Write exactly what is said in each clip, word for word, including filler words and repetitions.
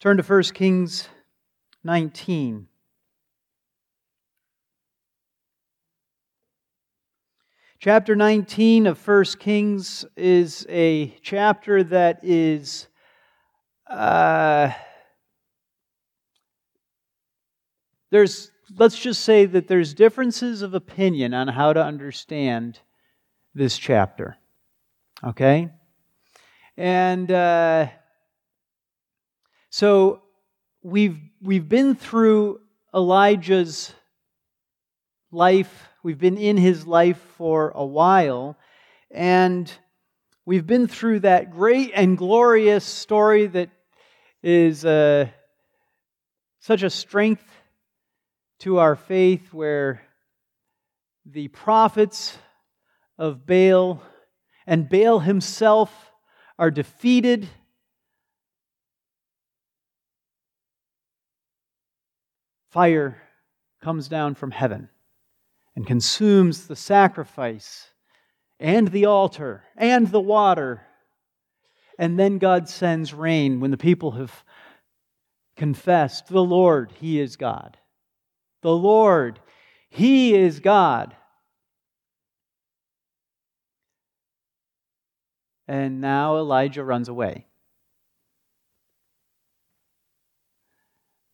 Turn to First Kings nineteen. Chapter nineteen of First Kings is a chapter that is uh, there's let's just say that there's differences of opinion on how to understand this chapter. Okay? And uh, so we've we've been through Elijah's life. We've been in his life for a while, and we've been through that great and glorious story that is uh, such a strength to our faith, where the prophets of Baal and Baal himself are defeated. Fire comes down from heaven and consumes the sacrifice and the altar and the water. And then God sends rain when the people have confessed, the Lord, He is God. The Lord, He is God. And now Elijah runs away.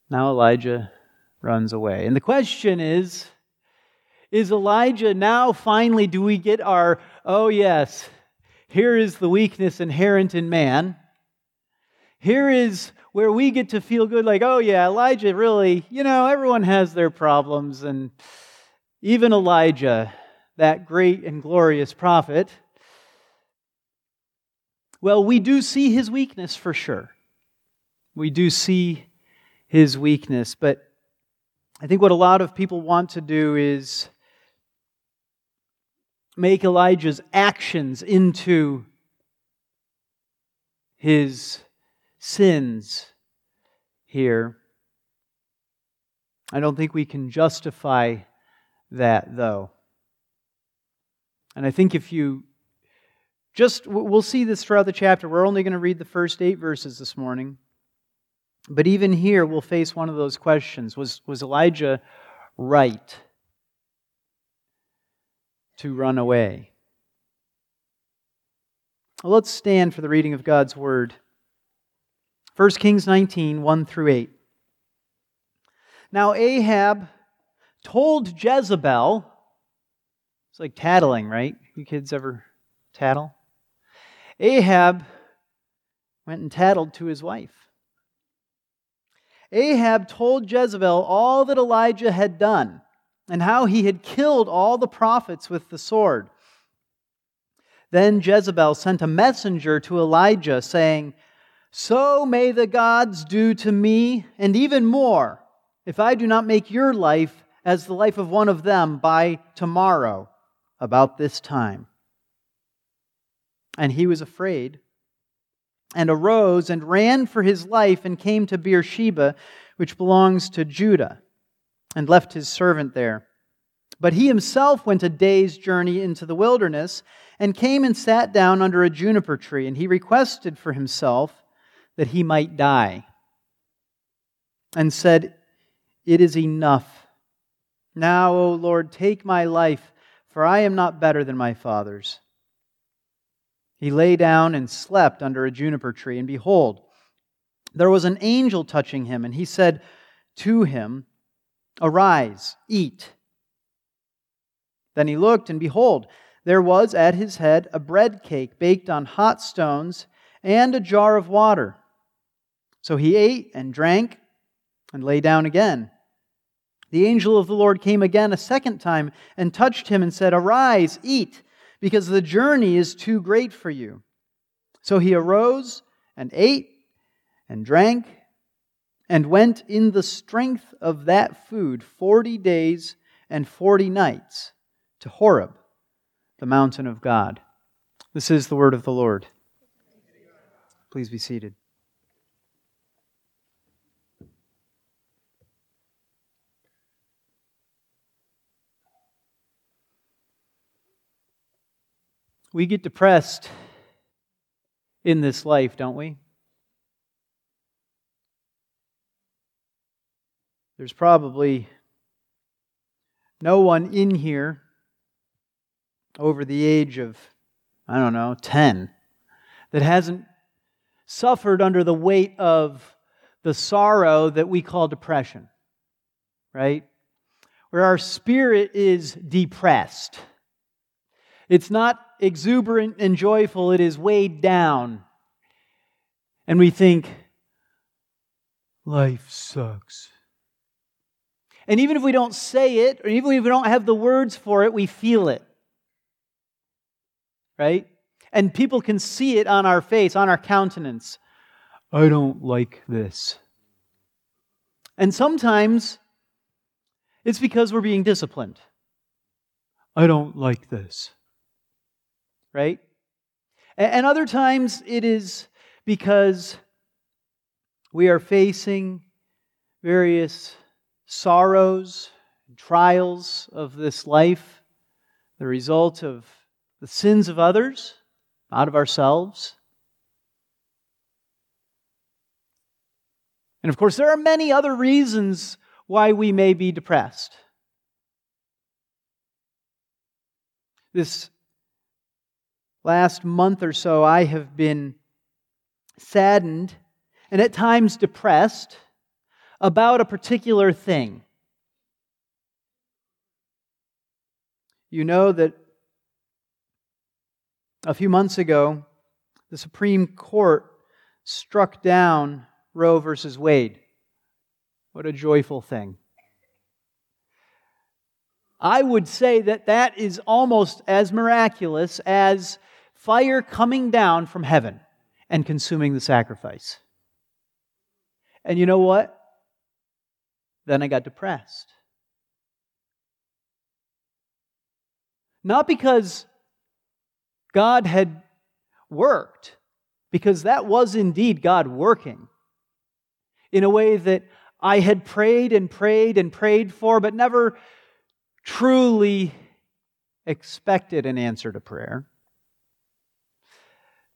Now Elijah runs away. And the question is, Is Elijah now finally, do we get our, oh yes, here is the weakness inherent in man. Here is where we get to feel good, like, oh yeah, Elijah really, you know, everyone has their problems. And even Elijah, that great and glorious prophet, well, we do see his weakness for sure. We do see his weakness. But I think what a lot of people want to do is make Elijah's actions into his sins here. I don't think we can justify that, though. And I think if you just, we'll see this throughout the chapter. We're only going to read the first eight verses this morning. But even here, we'll face one of those questions. Was, was Elijah right to run away? Well, let's stand for the reading of God's Word. First Kings nineteen, one through eight. Now Ahab told Jezebel, it's like tattling, right? You kids ever tattle? Ahab went and tattled to his wife. Ahab told Jezebel all that Elijah had done, and how he had killed all the prophets with the sword. Then Jezebel sent a messenger to Elijah, saying, "So may the gods do to me, and even more, if I do not make your life as the life of one of them by tomorrow, about this time." And he was afraid, and arose and ran for his life, and came to Beersheba, which belongs to Judah, and left his servant there. But he himself went a day's journey into the wilderness, and came and sat down under a juniper tree, and he requested for himself that he might die, and said, "It is enough. Now, O Lord, take my life, for I am not better than my fathers." He lay down and slept under a juniper tree, and behold, there was an angel touching him, and he said to him, "Arise, eat." Then he looked, and behold, there was at his head a bread cake baked on hot stones and a jar of water. So he ate and drank and lay down again. The angel of the Lord came again a second time and touched him and said, "Arise, eat, because the journey is too great for you." So he arose and ate and drank, and went in the strength of that food forty days and forty nights to Horeb, the mountain of God. This is the word of the Lord. Please be seated. We get depressed in this life, don't we? There's probably no one in here over the age of, I don't know, ten, that hasn't suffered under the weight of the sorrow that we call depression, right? Where our spirit is depressed. It's not exuberant and joyful, it is weighed down. And we think, life sucks. And even if we don't say it, or even if we don't have the words for it, we feel it. Right? And people can see it on our face, on our countenance. I don't like this. And sometimes it's because we're being disciplined. I don't like this. Right? And other times it is because we are facing various sorrows and trials of this life, the result of the sins of others, not of ourselves. And of course, there are many other reasons why we may be depressed. This last month or so, I have been saddened and at times depressed about a particular thing. You know that a few months ago, the Supreme Court struck down Roe versus Wade. What a joyful thing. I would say that that is almost as miraculous as fire coming down from heaven and consuming the sacrifice. And you know what? Then I got depressed. Not because God had worked, because that was indeed God working in a way that I had prayed and prayed and prayed for, but never truly expected an answer to prayer.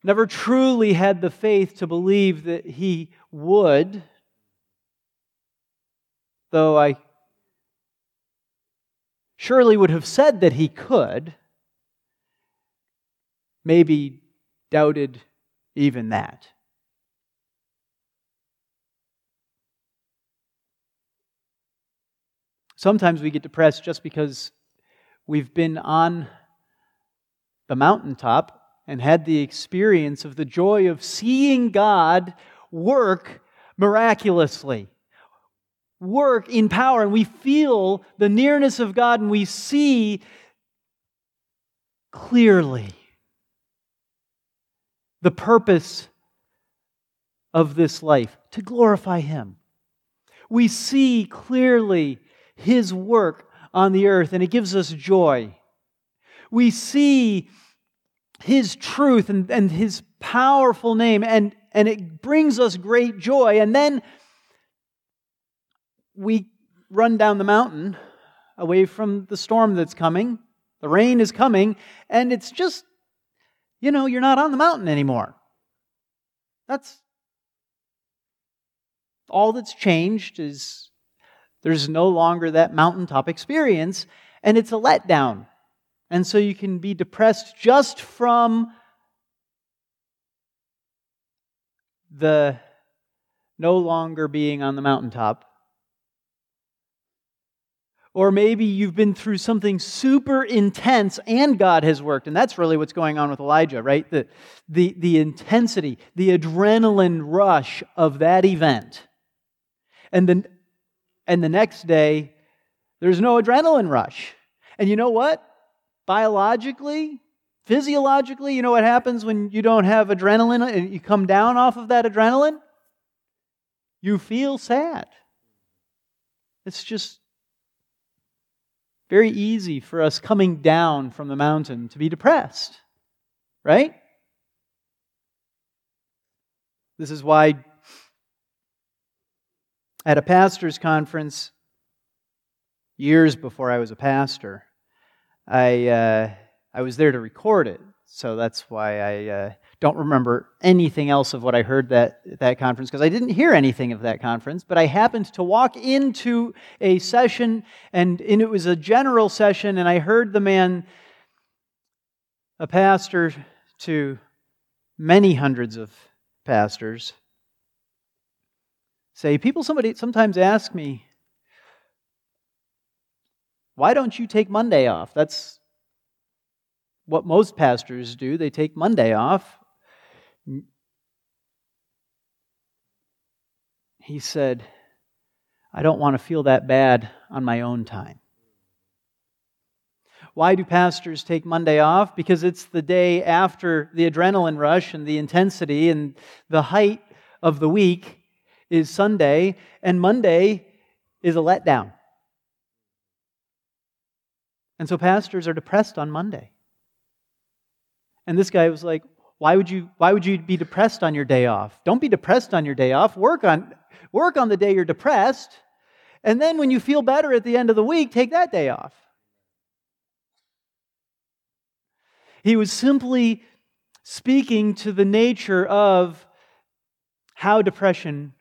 Never truly had the faith to believe that He would. Though I surely would have said that He could, maybe doubted even that. Sometimes we get depressed just because we've been on the mountaintop and had the experience of the joy of seeing God work miraculously. Work in power, and we feel the nearness of God, and we see clearly the purpose of this life, to glorify Him. We see clearly His work on the earth, and it gives us joy. We see His truth and, and His powerful name, and, and it brings us great joy, and then we run down the mountain away from the storm that's coming. The rain is coming, and it's just, you know, you're not on the mountain anymore. That's all that's changed is there's no longer that mountaintop experience, and it's a letdown. And so you can be depressed just from the no longer being on the mountaintop. Or maybe you've been through something super intense and God has worked. And that's really what's going on with Elijah, right? The, the, the intensity, the adrenaline rush of that event. And then, and the next day, there's no adrenaline rush. And you know what? Biologically, physiologically, you know what happens when you don't have adrenaline and you come down off of that adrenaline? You feel sad. It's just very easy for us coming down from the mountain to be depressed, right? This is why at a pastor's conference years before I was a pastor, I uh, I was there to record it, so that's why I uh, don't remember anything else of what I heard that that conference, because I didn't hear anything of that conference, but I happened to walk into a session, and, and it was a general session, and I heard the man, a pastor to many hundreds of pastors, say, people somebody sometimes ask me, why don't you take Monday off? That's what most pastors do. They take Monday off. He said, I don't want to feel that bad on my own time. Why do pastors take Monday off? Because it's the day after the adrenaline rush and the intensity and the height of the week is Sunday, and Monday is a letdown. And so pastors are depressed on Monday. And this guy was like, why would you why would you be depressed on your day off? Don't be depressed on your day off. Work on work on the day you're depressed. And then when you feel better at the end of the week, take that day off. He was simply speaking to the nature of how depression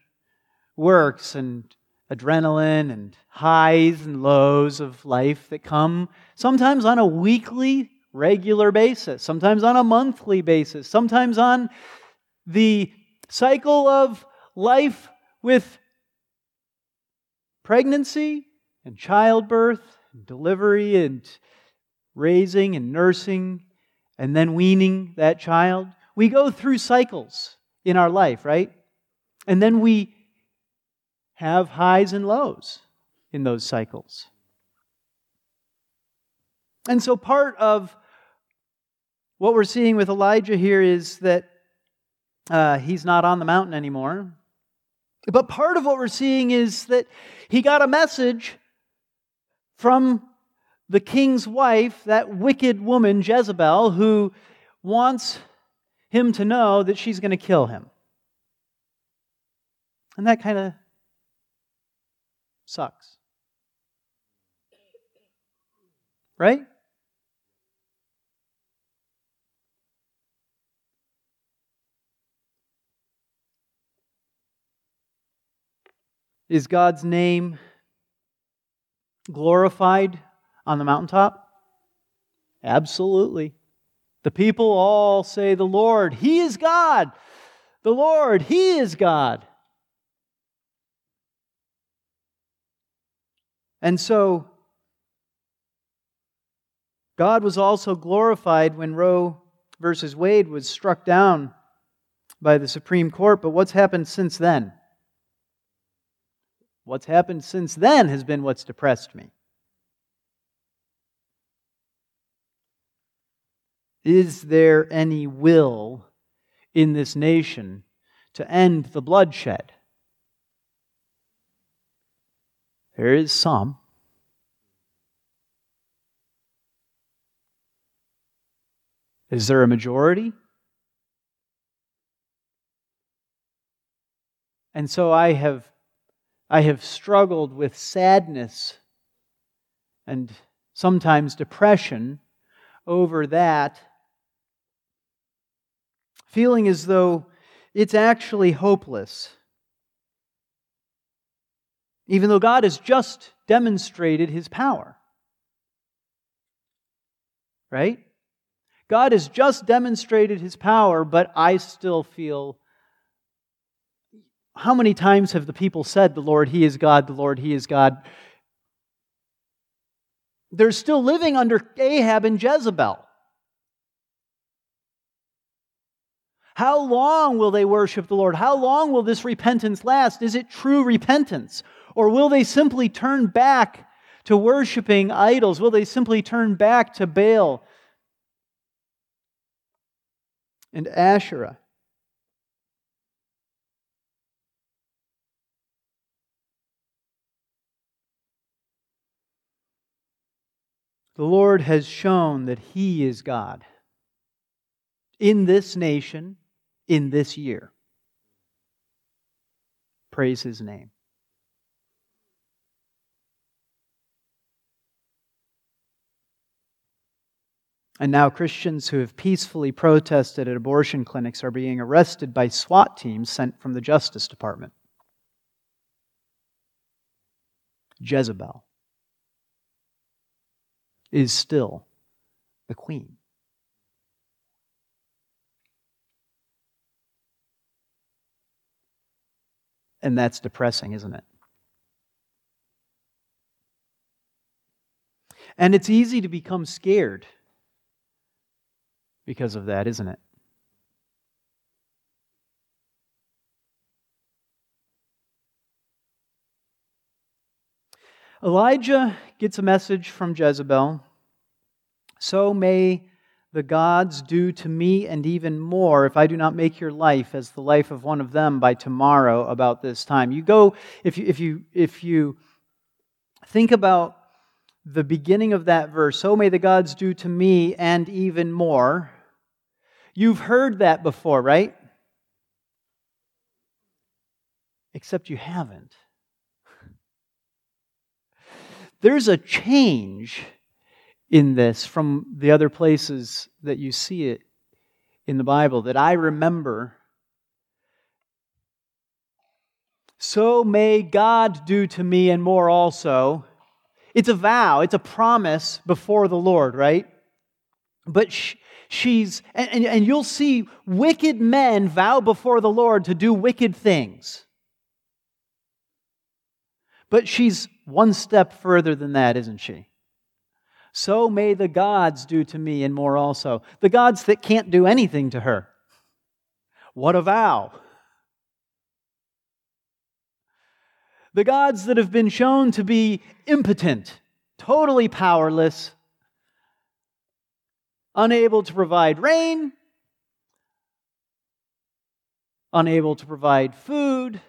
works and adrenaline and highs and lows of life that come sometimes on a weekly, regular basis, sometimes on a monthly basis, sometimes on the cycle of life with pregnancy and childbirth and delivery and raising and nursing and then weaning that child. We go through cycles in our life, right? And then we have highs and lows in those cycles. And so part of what we're seeing with Elijah here is that uh, he's not on the mountain anymore. But part of what we're seeing is that he got a message from the king's wife, that wicked woman, Jezebel, who wants him to know that she's going to kill him. And that kind of sucks. Right? Is God's name glorified on the mountaintop? Absolutely. The people all say, the Lord, He is God. The Lord, He is God. And so, God was also glorified when Roe versus Wade was struck down by the Supreme Court. But what's happened since then? What's happened since then has been what's depressed me. Is there any will in this nation to end the bloodshed? There is some. Is there a majority? And so I have I have struggled with sadness and sometimes depression over that, feeling as though it's actually hopeless. Even though God has just demonstrated His power. Right? God has just demonstrated His power, but I still feel... How many times have the people said, the Lord, He is God, the Lord, He is God? They're still living under Ahab and Jezebel. How long will they worship the Lord? How long will this repentance last? Is it true repentance? Or will they simply turn back to worshiping idols? Will they simply turn back to Baal and Asherah? The Lord has shown that He is God in this nation, in this year. Praise His name. And now Christians who have peacefully protested at abortion clinics are being arrested by SWAT teams sent from the Justice Department. Jezebel is still the queen. And that's depressing, isn't it? And it's easy to become scared because of that, isn't it? Elijah gets a message from Jezebel. So may the gods do to me and even more if I do not make your life as the life of one of them by tomorrow about this time. You go, if you, if you, if you think about the beginning of that verse, so may the gods do to me and even more. You've heard that before, right? Except you haven't. There's a change in this from the other places that you see it in the Bible that I remember. So may God do to me and more also. It's a vow, it's a promise before the Lord, right? But she, she's, and, and, and you'll see wicked men vow before the Lord to do wicked things. But she's one step further than that, isn't she? So may the gods do to me and more also. The gods that can't do anything to her. What a vow. The gods that have been shown to be impotent, totally powerless, unable to provide rain, unable to provide food,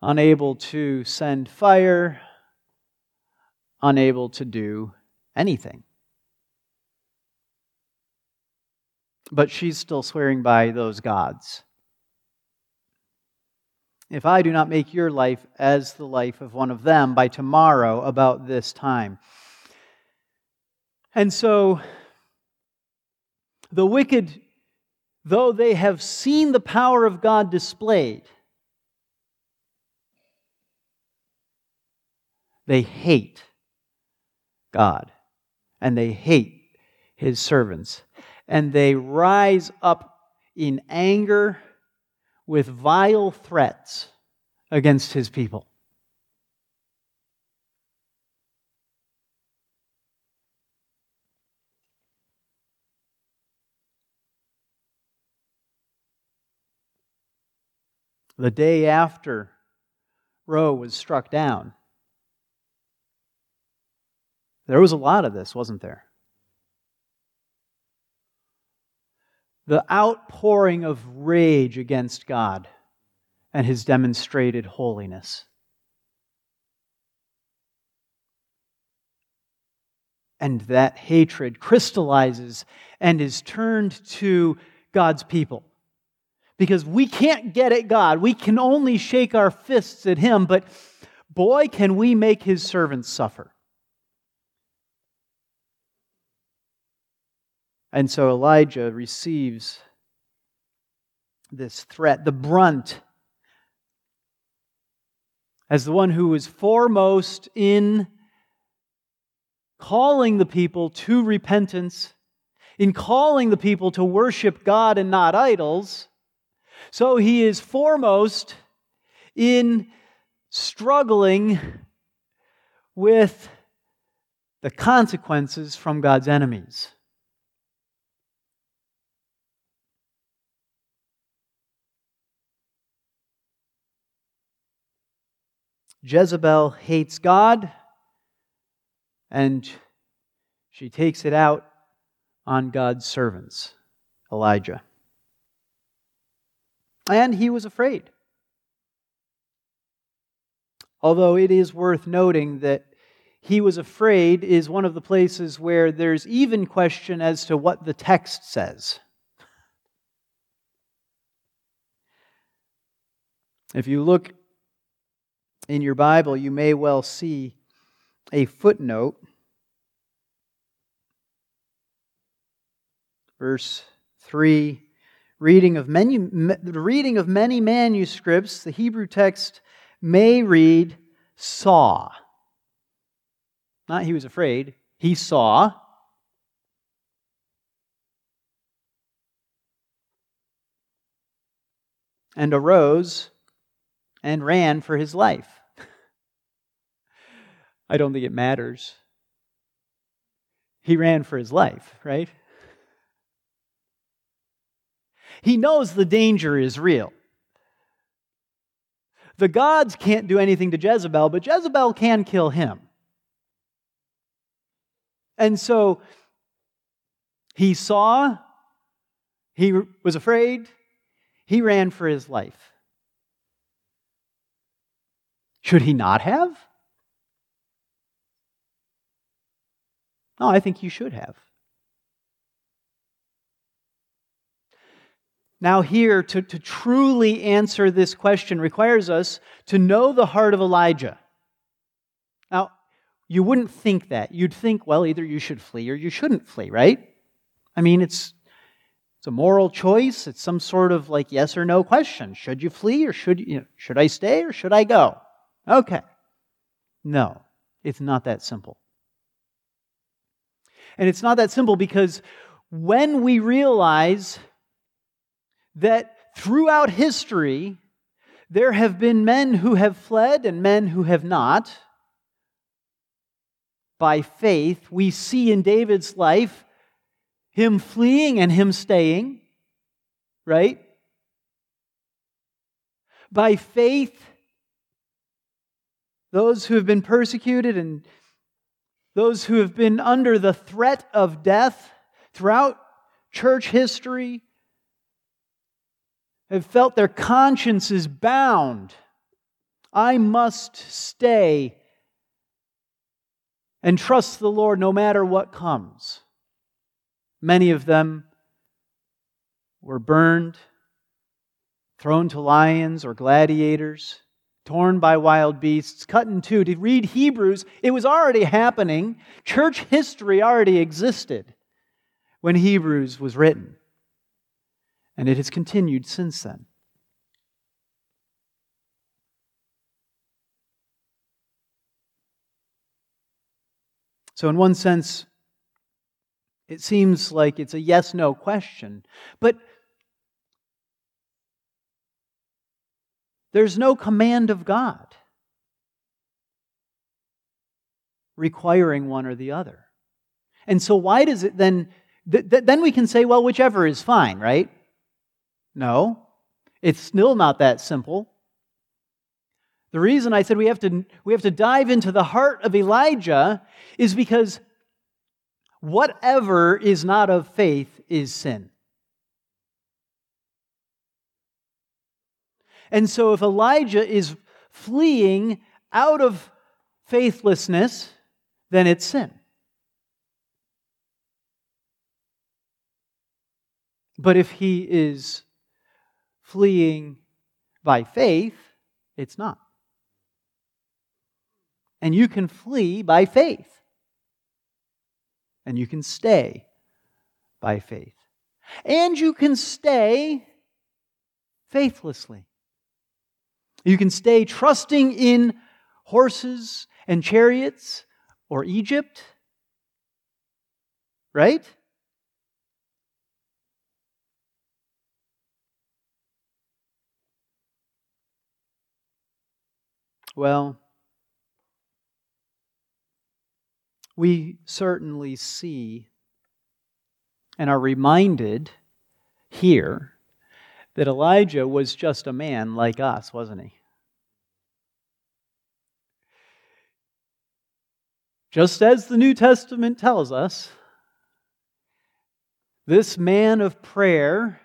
unable to send fire, unable to do anything. But she's still swearing by those gods. If I do not make your life as the life of one of them by tomorrow about this time. And so, the wicked, though they have seen the power of God displayed, they hate God, and they hate His servants, and they rise up in anger with vile threats against His people. The day after Roe was struck down, there was a lot of this, wasn't there? The outpouring of rage against God and His demonstrated holiness. And that hatred crystallizes and is turned to God's people. Because we can't get at God. We can only shake our fists at Him, but boy, can we make His servants suffer. And so Elijah receives this threat, the brunt, as the one who was foremost in calling the people to repentance, in calling the people to worship God and not idols. So he is foremost in struggling with the consequences from God's enemies. Jezebel hates God, and she takes it out on God's servants, Elijah. And he was afraid. Although it is worth noting that he was afraid is one of the places where there's even question as to what the text says. If you look in your Bible, you may well see a footnote verse three. Reading of many, the reading of many manuscripts, the Hebrew text may read saw. Not he was afraid, he saw. And arose and ran for his life. I don't think it matters. He ran for his life, right? He knows the danger is real. The gods can't do anything to Jezebel, but Jezebel can kill him. And so he saw, he was afraid, he ran for his life. Should he not have? No, I think he should have. Now here, to, to truly answer this question requires us to know the heart of Elijah. Now, you wouldn't think that. You'd think, well, either you should flee or you shouldn't flee, right? I mean, it's it's a moral choice. It's some sort of like yes or no question. Should you flee or should you, you know, should I stay or should I go? Okay. No, it's not that simple. And it's not that simple because when we realize that throughout history, there have been men who have fled and men who have not. By faith, we see in David's life him fleeing and him staying, right? By faith, those who have been persecuted and those who have been under the threat of death throughout church history have felt their consciences bound. I must stay and trust the Lord no matter what comes. Many of them were burned, thrown to lions or gladiators, torn by wild beasts, cut in two. To read Hebrews, it was already happening. Church history already existed when Hebrews was written. And it has continued since then. So in one sense, it seems like it's a yes-no question. But there's no command of God requiring one or the other. And so why does it then... Th- th- then we can say, well, whichever is fine, right? No, it's still not that simple. The reason I said we have to we have to dive into the heart of Elijah is because whatever is not of faith is sin. And so if Elijah is fleeing out of faithlessness, then it's sin. But if he is fleeing by faith, it's not. And you can flee by faith. And you can stay by faith. And you can stay faithlessly. You can stay trusting in horses and chariots or Egypt, right? Well, we certainly see and are reminded here that Elijah was just a man like us, wasn't he? Just as the New Testament tells us, this man of prayer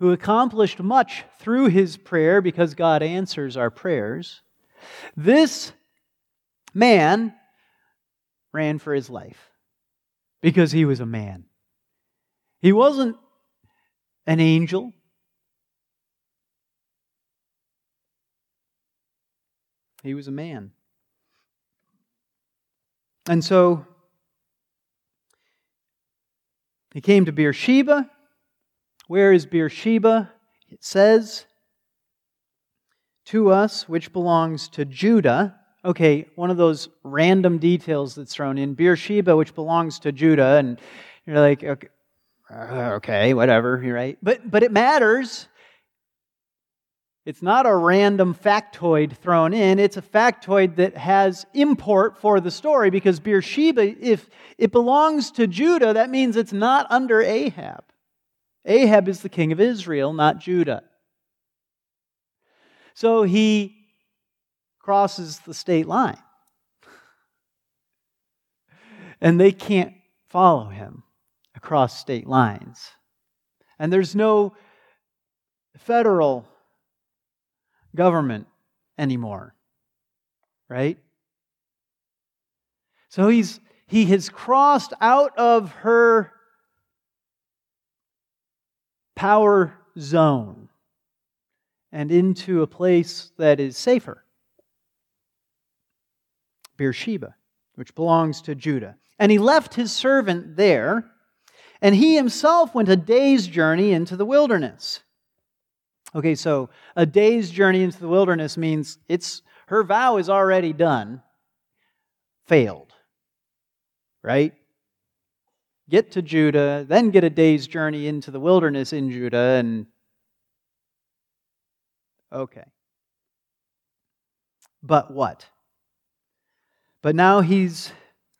who accomplished much through his prayer because God answers our prayers, this man ran for his life because he was a man. He wasn't an angel. He was a man. And so He came to Beersheba. Where is Beersheba? It says, to us, which belongs to Judah. Okay, one of those random details that's thrown in. Beersheba, which belongs to Judah. And you're like, okay, okay whatever, you're right. But, but it matters. It's not a random factoid thrown in. It's a factoid that has import for the story, because Beersheba, if it belongs to Judah, that means it's not under Ahab. Ahab is the king of Israel, not Judah. So he crosses the state line. And they can't follow him across state lines. And there's no federal government anymore, right? So he's he has crossed out of her power zone and into a place that is safer. Beersheba, which belongs to Judah. And he left his servant there, and he himself went a day's journey into the wilderness. Okay, so a day's journey into the wilderness means it's her vow is already done, failed, right? Get to Judah, then get a day's journey into the wilderness in Judah, and okay. But what? But now he's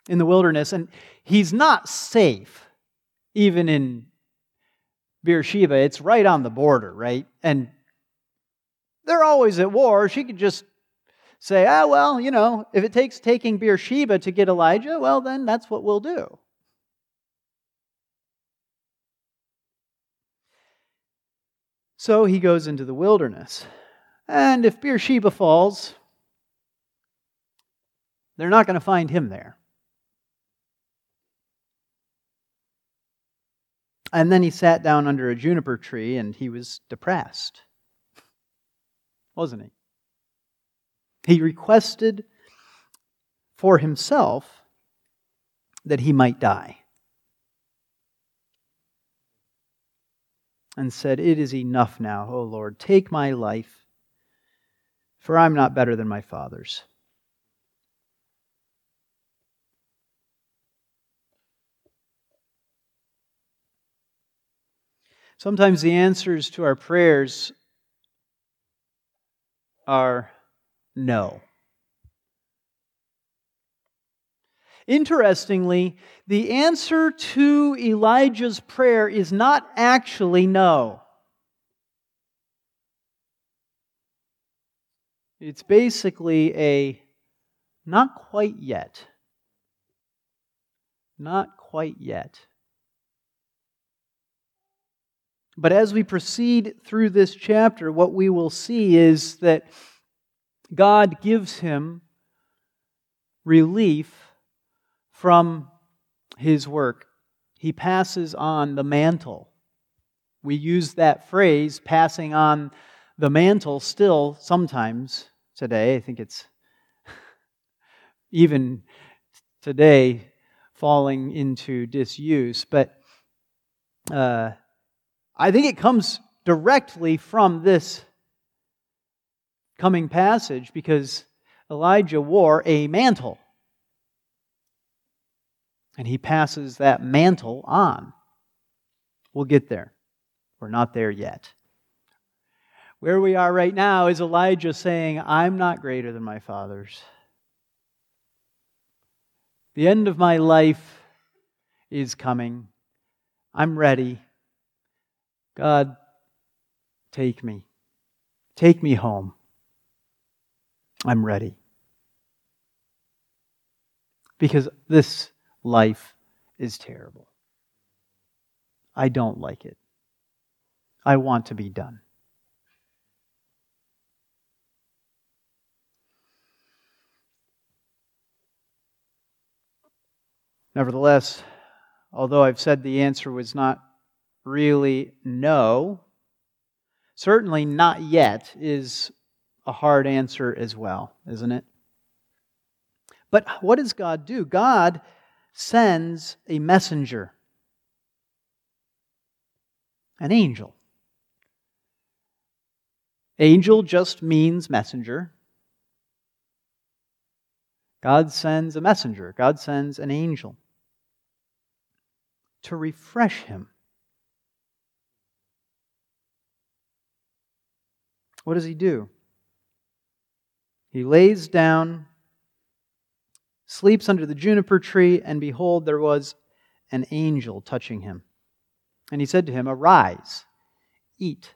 in the wilderness, and he's not safe, even in Beersheba. It's right on the border, right? And they're always at war. She could just say, ah, well, you know, if it takes taking Beersheba to get Elijah, well, then that's what we'll do. So he goes into the wilderness. And if Beersheba falls, they're not going to find him there. And then he sat down under a juniper tree, and he was depressed, wasn't he? He requested for himself that he might die, and said, it is enough now, O Lord, take my life, for I'm not better than my fathers. Sometimes the answers to our prayers are no. Interestingly, the answer to Elijah's prayer is not actually no. It's basically a not quite yet. Not quite yet. But as we proceed through this chapter, what we will see is that God gives him relief from his work. He passes on the mantle. We use that phrase, passing on the mantle, still sometimes today. I think it's even today falling into disuse. But uh, I think it comes directly from this coming passage, because Elijah wore a mantle, and he passes that mantle on. We'll get there. We're not there yet. Where we are right now is Elijah saying, I'm not greater than my fathers. The end of my life is coming. I'm ready. God, take me. Take me home. I'm ready. Because this life is terrible. I don't like it. I want to be done. Nevertheless, although I've said the answer was not really no, certainly not yet is a hard answer as well, isn't it? But what does God do? God sends a messenger. An angel. Angel just means messenger. God sends a messenger. God sends an angel to refresh him. What does he do? He lays down, sleeps under the juniper tree, and behold, there was an angel touching him. And he said to him, "Arise, eat."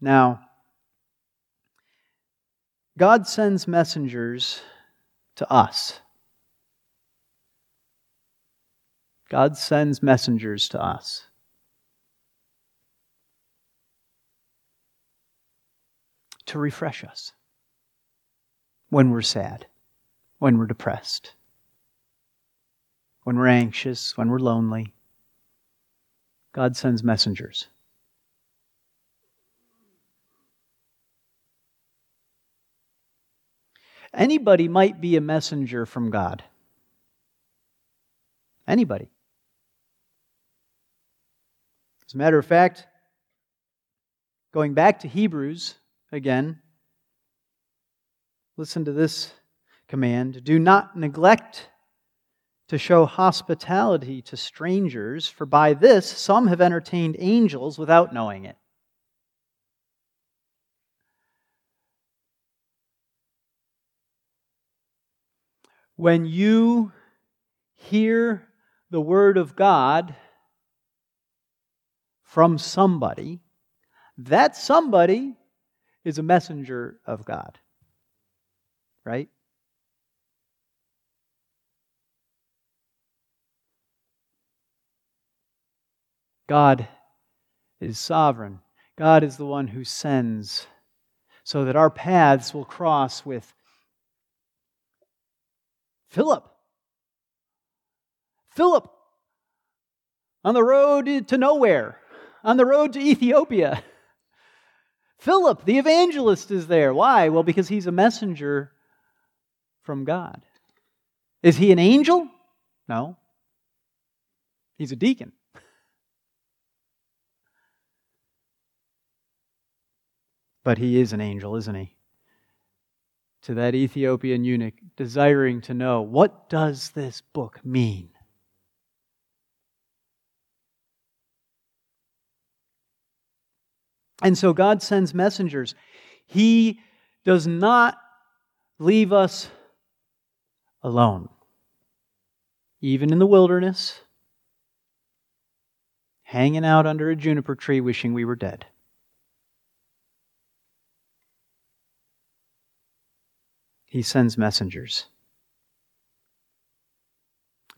Now, God sends messengers to us. God sends messengers to us. To refresh us when we're sad, when we're depressed, when we're anxious, when we're lonely. God sends messengers. Anybody might be a messenger from God. Anybody. As a matter of fact, going back to Hebrews again, listen to this command. Do not neglect to show hospitality to strangers, for by this some have entertained angels without knowing it. When you hear the word of God from somebody, that somebody is a messenger of God. Right? God is sovereign. God is the one who sends so that our paths will cross with Philip. Philip, on the road to nowhere, on the road to Ethiopia. Philip, the evangelist, is there. Why? Well, because he's a messenger from God. Is he an angel? No. He's a deacon. But he is an angel, isn't he? To that Ethiopian eunuch, desiring to know, what does this book mean? And so God sends messengers. He does not leave us alone. Even in the wilderness, hanging out under a juniper tree wishing we were dead. He sends messengers.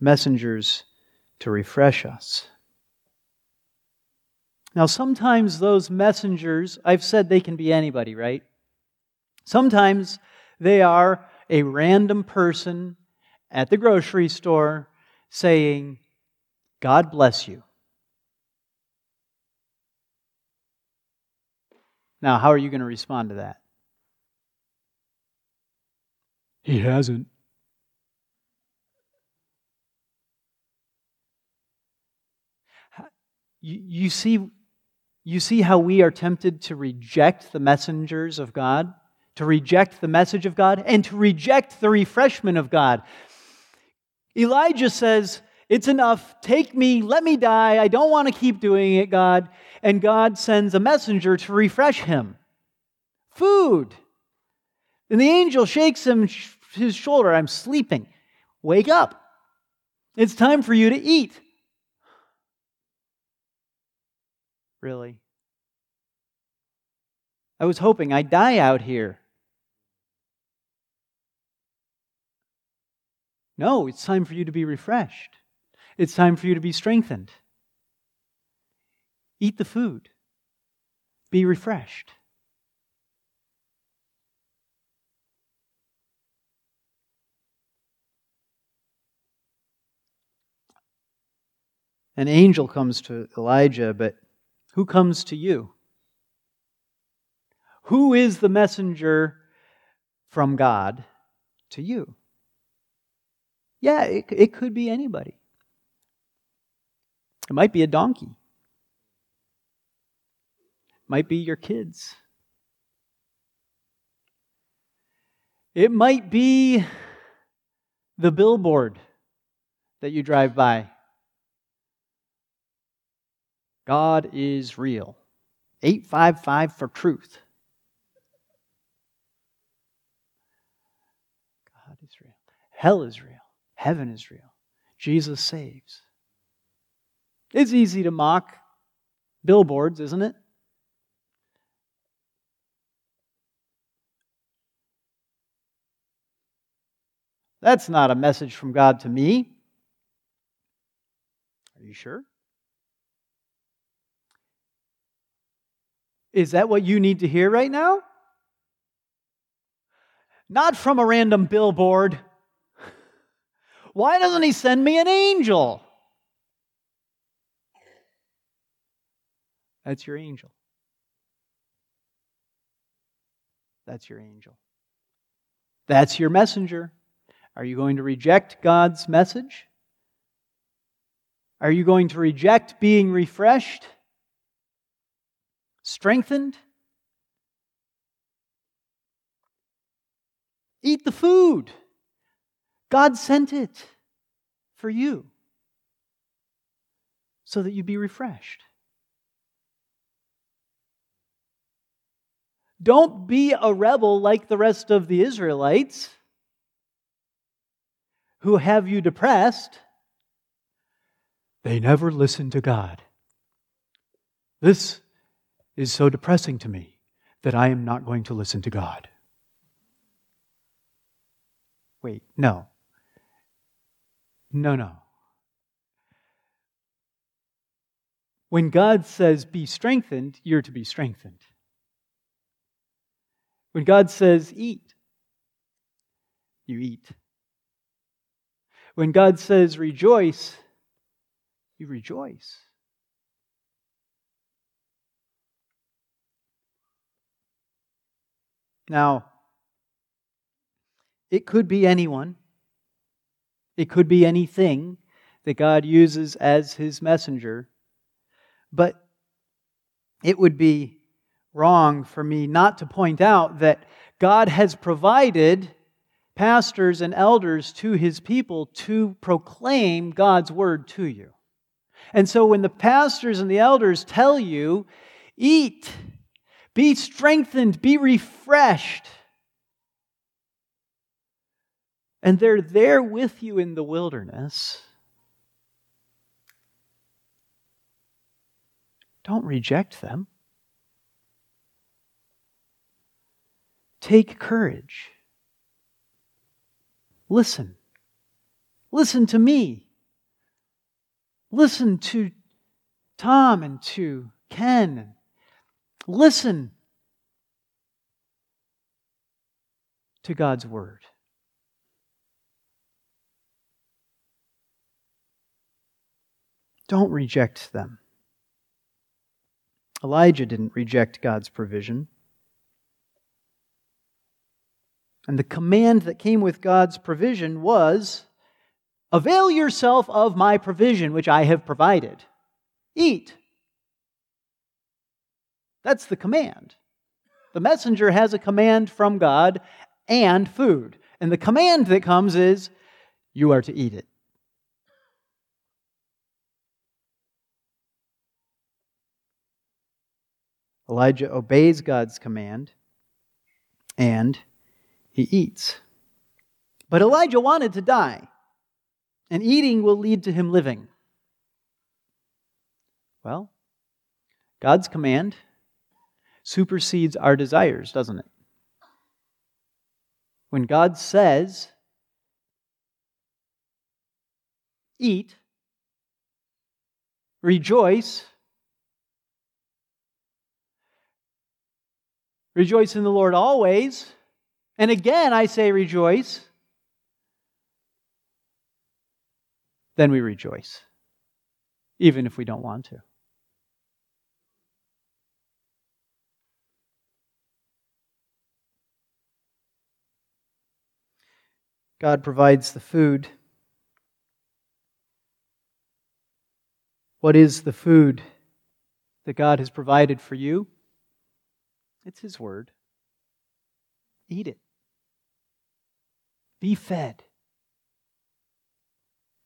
Messengers to refresh us. Now, sometimes those messengers, I've said they can be anybody, right? Sometimes they are a random person at the grocery store saying, "God bless you." Now, how are you going to respond to that? He hasn't. You, you see, you see how we are tempted to reject the messengers of God, to reject the message of God, and to reject the refreshment of God. Elijah says, "It's enough. Take me. Let me die. I don't want to keep doing it, God." And God sends a messenger to refresh him. Food. And the angel shakes him his shoulder. "I'm sleeping. Wake up. It's time for you to eat." Really? I was hoping I'd die out here. No, it's time for you to be refreshed. It's time for you to be strengthened. Eat the food. Be refreshed. An angel comes to Elijah, but who comes to you? Who is the messenger from God to you? Yeah, it, it could be anybody. It might be a donkey. It might be your kids. It might be the billboard that you drive by. God is real. eight five five for truth. God is real. Hell is real. Heaven is real. Jesus saves. It's easy to mock billboards, isn't it? That's not a message from God to me. Are you sure? Is that what you need to hear right now? Not from a random billboard. Why doesn't he send me an angel? That's your angel. That's your angel. That's your messenger. Are you going to reject God's message? Are you going to reject being refreshed? Strengthened? Eat the food. God sent it for you so that you'd be refreshed. Don't be a rebel like the rest of the Israelites who have you depressed. They never listen to God. This is so depressing to me that I am not going to listen to God. Wait, no. No, no. When God says be strengthened, you're to be strengthened. When God says eat, you eat. When God says rejoice, you rejoice. Now, it could be anyone. It could be anything that God uses as his messenger. But it would be wrong for me not to point out that God has provided pastors and elders to his people to proclaim God's word to you. And so when the pastors and the elders tell you, eat, be strengthened, be refreshed. And they're there with you in the wilderness. Don't reject them. Take courage. Listen. Listen to me. Listen to Tom and to Ken. Listen to God's word. Don't reject them. Elijah didn't reject God's provision. And the command that came with God's provision was, avail yourself of my provision, which I have provided. Eat. That's the command. The messenger has a command from God and food. And the command that comes is, you are to eat it. Elijah obeys God's command, and he eats. But Elijah wanted to die, and eating will lead to him living. Well, God's command supersedes our desires, doesn't it? When God says, eat, rejoice, rejoice in the Lord always. And again, I say rejoice. Then we rejoice, even if we don't want to. God provides the food What is the food that God has provided for you? It's His Word. Eat it. Be fed.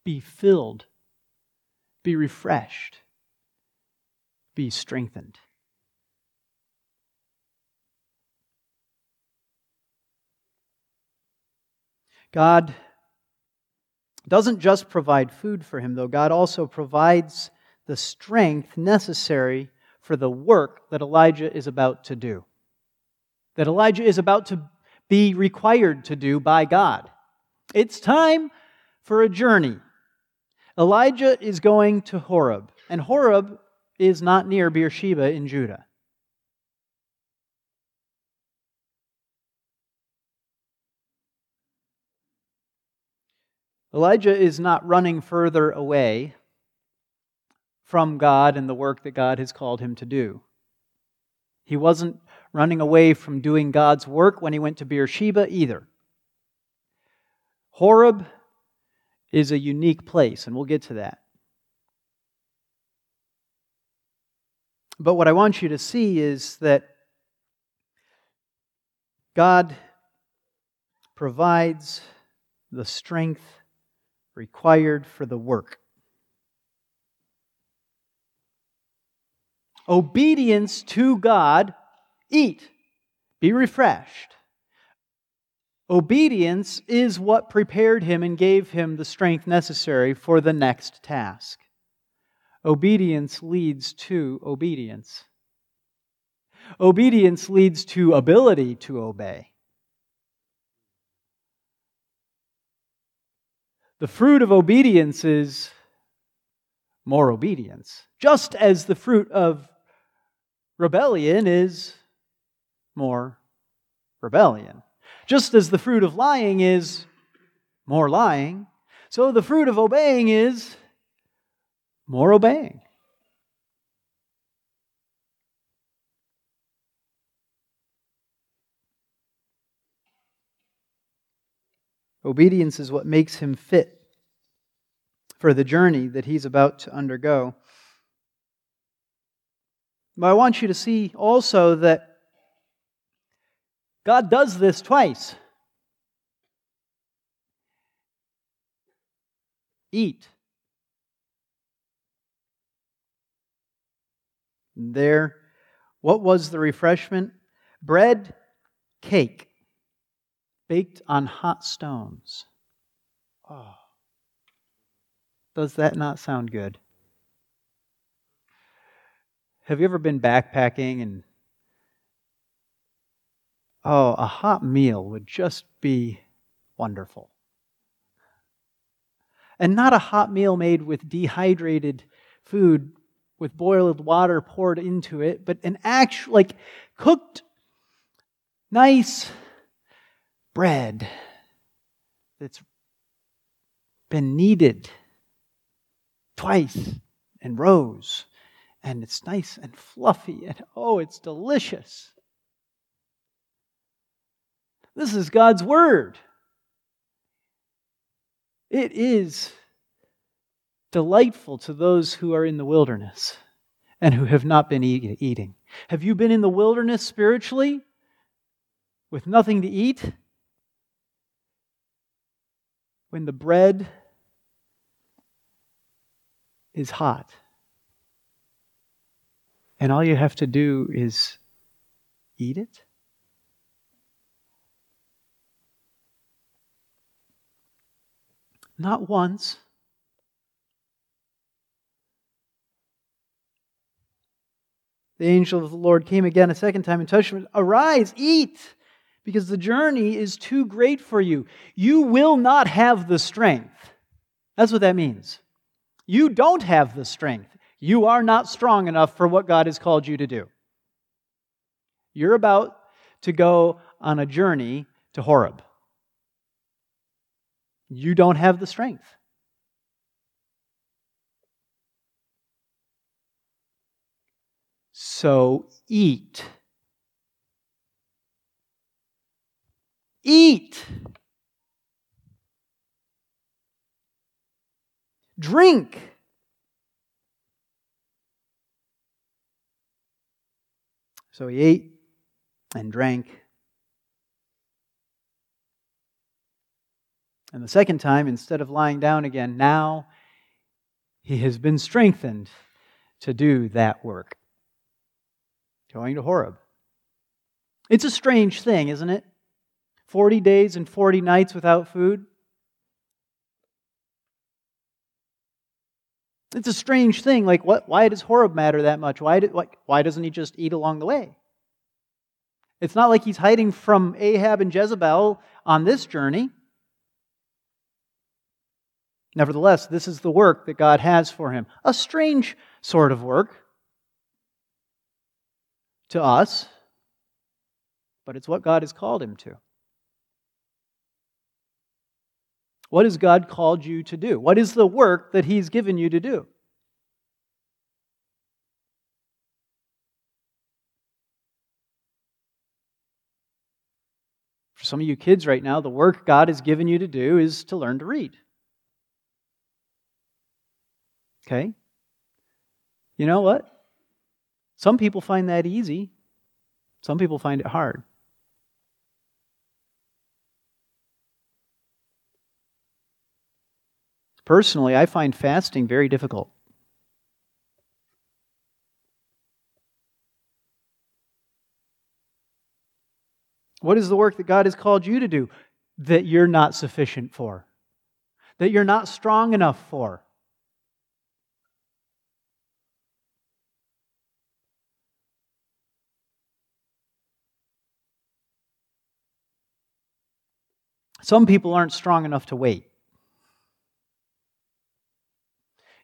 Be filled. Be refreshed. Be strengthened. God doesn't just provide food for him, though. God also provides the strength necessary for the work that Elijah is about to do, that Elijah is about to be required to do by God. It's time for a journey. Elijah is going to Horeb, and Horeb is not near Beersheba in Judah. Elijah is not running further away from God and the work that God has called him to do. He wasn't running away from doing God's work when he went to Beersheba either. Horeb is a unique place, and we'll get to that. But what I want you to see is that God provides the strength required for the work. Obedience to God, eat, be refreshed. Obedience is what prepared him and gave him the strength necessary for the next task. Obedience leads to obedience. Obedience leads to ability to obey. The fruit of obedience is more obedience, just as the fruit of rebellion is more rebellion. Just as the fruit of lying is more lying, so the fruit of obeying is more obeying. Obedience is what makes him fit for the journey that he's about to undergo. But I want you to see also that God does this twice. Eat. There, what was the refreshment? Bread, cake, baked on hot stones. Oh, does that not sound good? Have you ever been backpacking and, oh, a hot meal would just be wonderful. And not a hot meal made with dehydrated food, with boiled water poured into it, but an actual, like, cooked, nice bread that's been kneaded twice and rose, and it's nice and fluffy, and oh, it's delicious. This is God's Word. It is delightful to those who are in the wilderness and who have not been eat- eating. Have you been in the wilderness spiritually with nothing to eat? When the bread is hot and all you have to do is eat it? Not once. The angel of the Lord came again a second time and touched him. Arise, eat, because the journey is too great for you. You will not have the strength. That's what that means. You don't have the strength. You are not strong enough for what God has called you to do. You're about to go on a journey to Horeb. You don't have the strength. So eat. Eat. Drink. So he ate and drank. And the second time, instead of lying down again, now he has been strengthened to do that work. Going to Horeb. It's a strange thing, isn't it? Forty days and forty nights without food. It's a strange thing. Like, what? Why does Horeb matter that much? Why, do, why, why doesn't he just eat along the way? It's not like he's hiding from Ahab and Jezebel on this journey. Nevertheless, this is the work that God has for him. A strange sort of work to us, but it's what God has called him to. What has God called you to do? What is the work that He's given you to do? For some of you kids right now, the work God has given you to do is to learn to read. Okay? You know what? Some people find that easy. Some people find it hard. Personally, I find fasting very difficult. What is the work that God has called you to do that you're not sufficient for? That you're not strong enough for? Some people aren't strong enough to wait.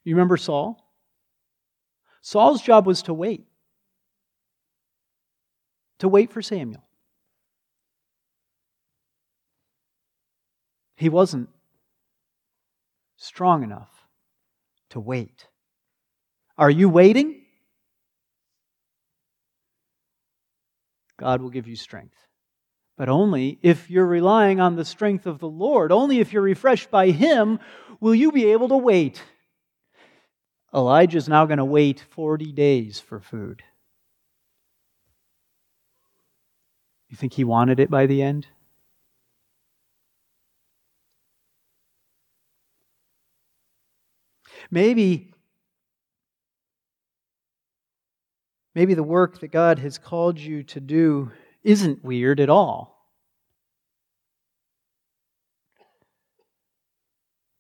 You remember Saul? Saul's job was to wait. To wait for Samuel. He wasn't strong enough to wait. Are you waiting? God will give you strength. But only if you're relying on the strength of the Lord, only if you're refreshed by Him, will you be able to wait. Elijah's now going to wait forty days for food. You think he wanted it by the end? Maybe, maybe the work that God has called you to do isn't weird at all.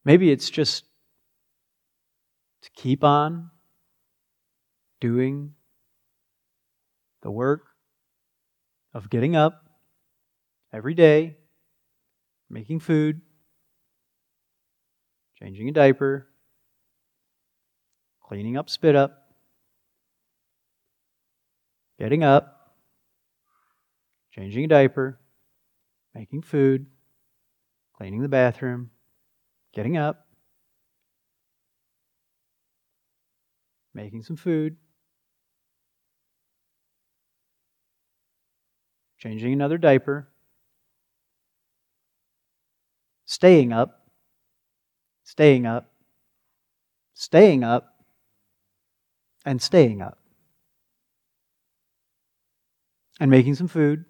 Maybe it's just to keep on doing the work of getting up every day, making food, changing a diaper, cleaning up spit up, getting up, changing a diaper, making food, cleaning the bathroom, getting up, making some food, changing another diaper, staying up, staying up, staying up, and staying up, and making some food.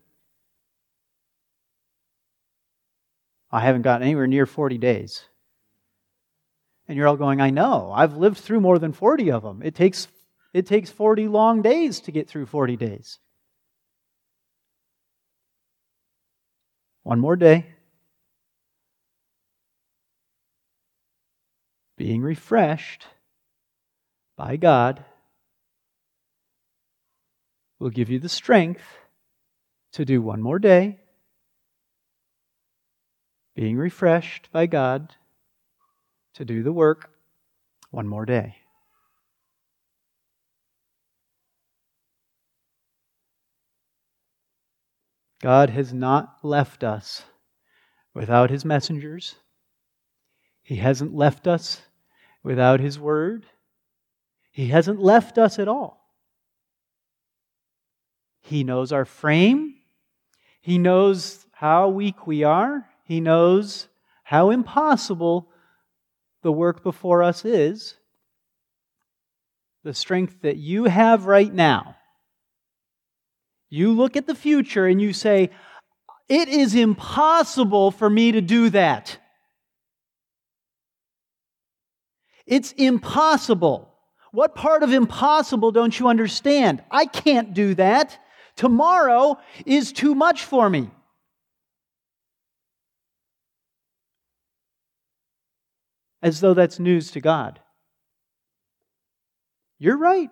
I haven't gotten anywhere near forty days. And you're all going, I know, I've lived through more than forty of them. It takes it takes forty long days to get through forty days. One more day. Being refreshed by God will give you the strength to do one more day. Being refreshed by God to do the work one more day. God has not left us without His messengers. He hasn't left us without His word. He hasn't left us at all. He knows our frame. He knows how weak we are. He knows how impossible the work before us is. The strength that you have right now You look at the future and you say, it is impossible for me to do that. It's impossible. What part of impossible don't you understand? I can't do that. Tomorrow is too much for me. As though that's news to God. You're right.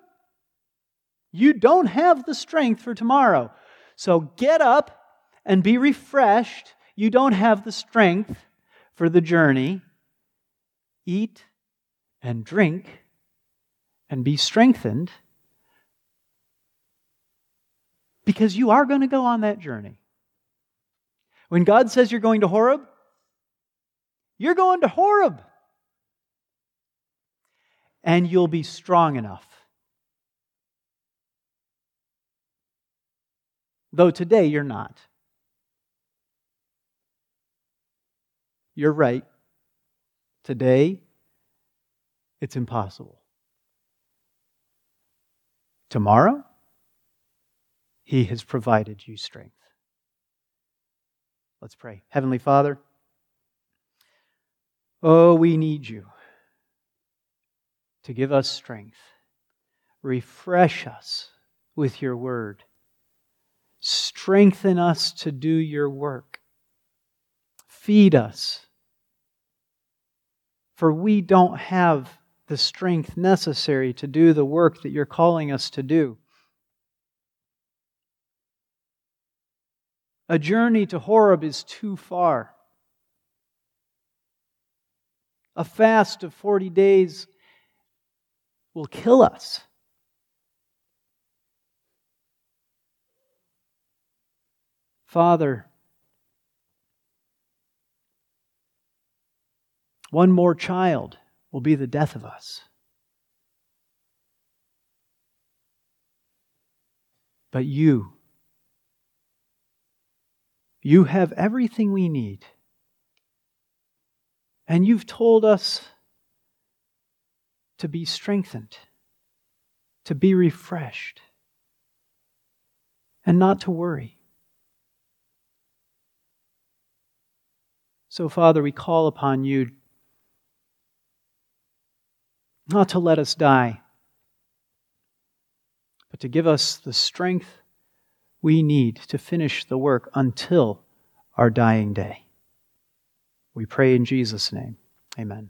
You don't have the strength for tomorrow. So get up and be refreshed. You don't have the strength for the journey. Eat and drink and be strengthened, because you are going to go on that journey. When God says you're going to Horeb, you're going to Horeb. And you'll be strong enough. Though today you're not. You're right. Today, it's impossible. Tomorrow, He has provided you strength. Let's pray. Heavenly Father, oh, we need you to give us strength. Refresh us with your word. Strengthen us to do your work. Feed us, for we don't have the strength necessary to do the work that you're calling us to do. A journey to Horeb is too far. A fast of forty days will kill us. Father, one more child will be the death of us. But you, you have everything we need. And you've told us to be strengthened, to be refreshed, and not to worry. So, Father, we call upon you not to let us die, but to give us the strength we need to finish the work until our dying day. We pray in Jesus' name. Amen.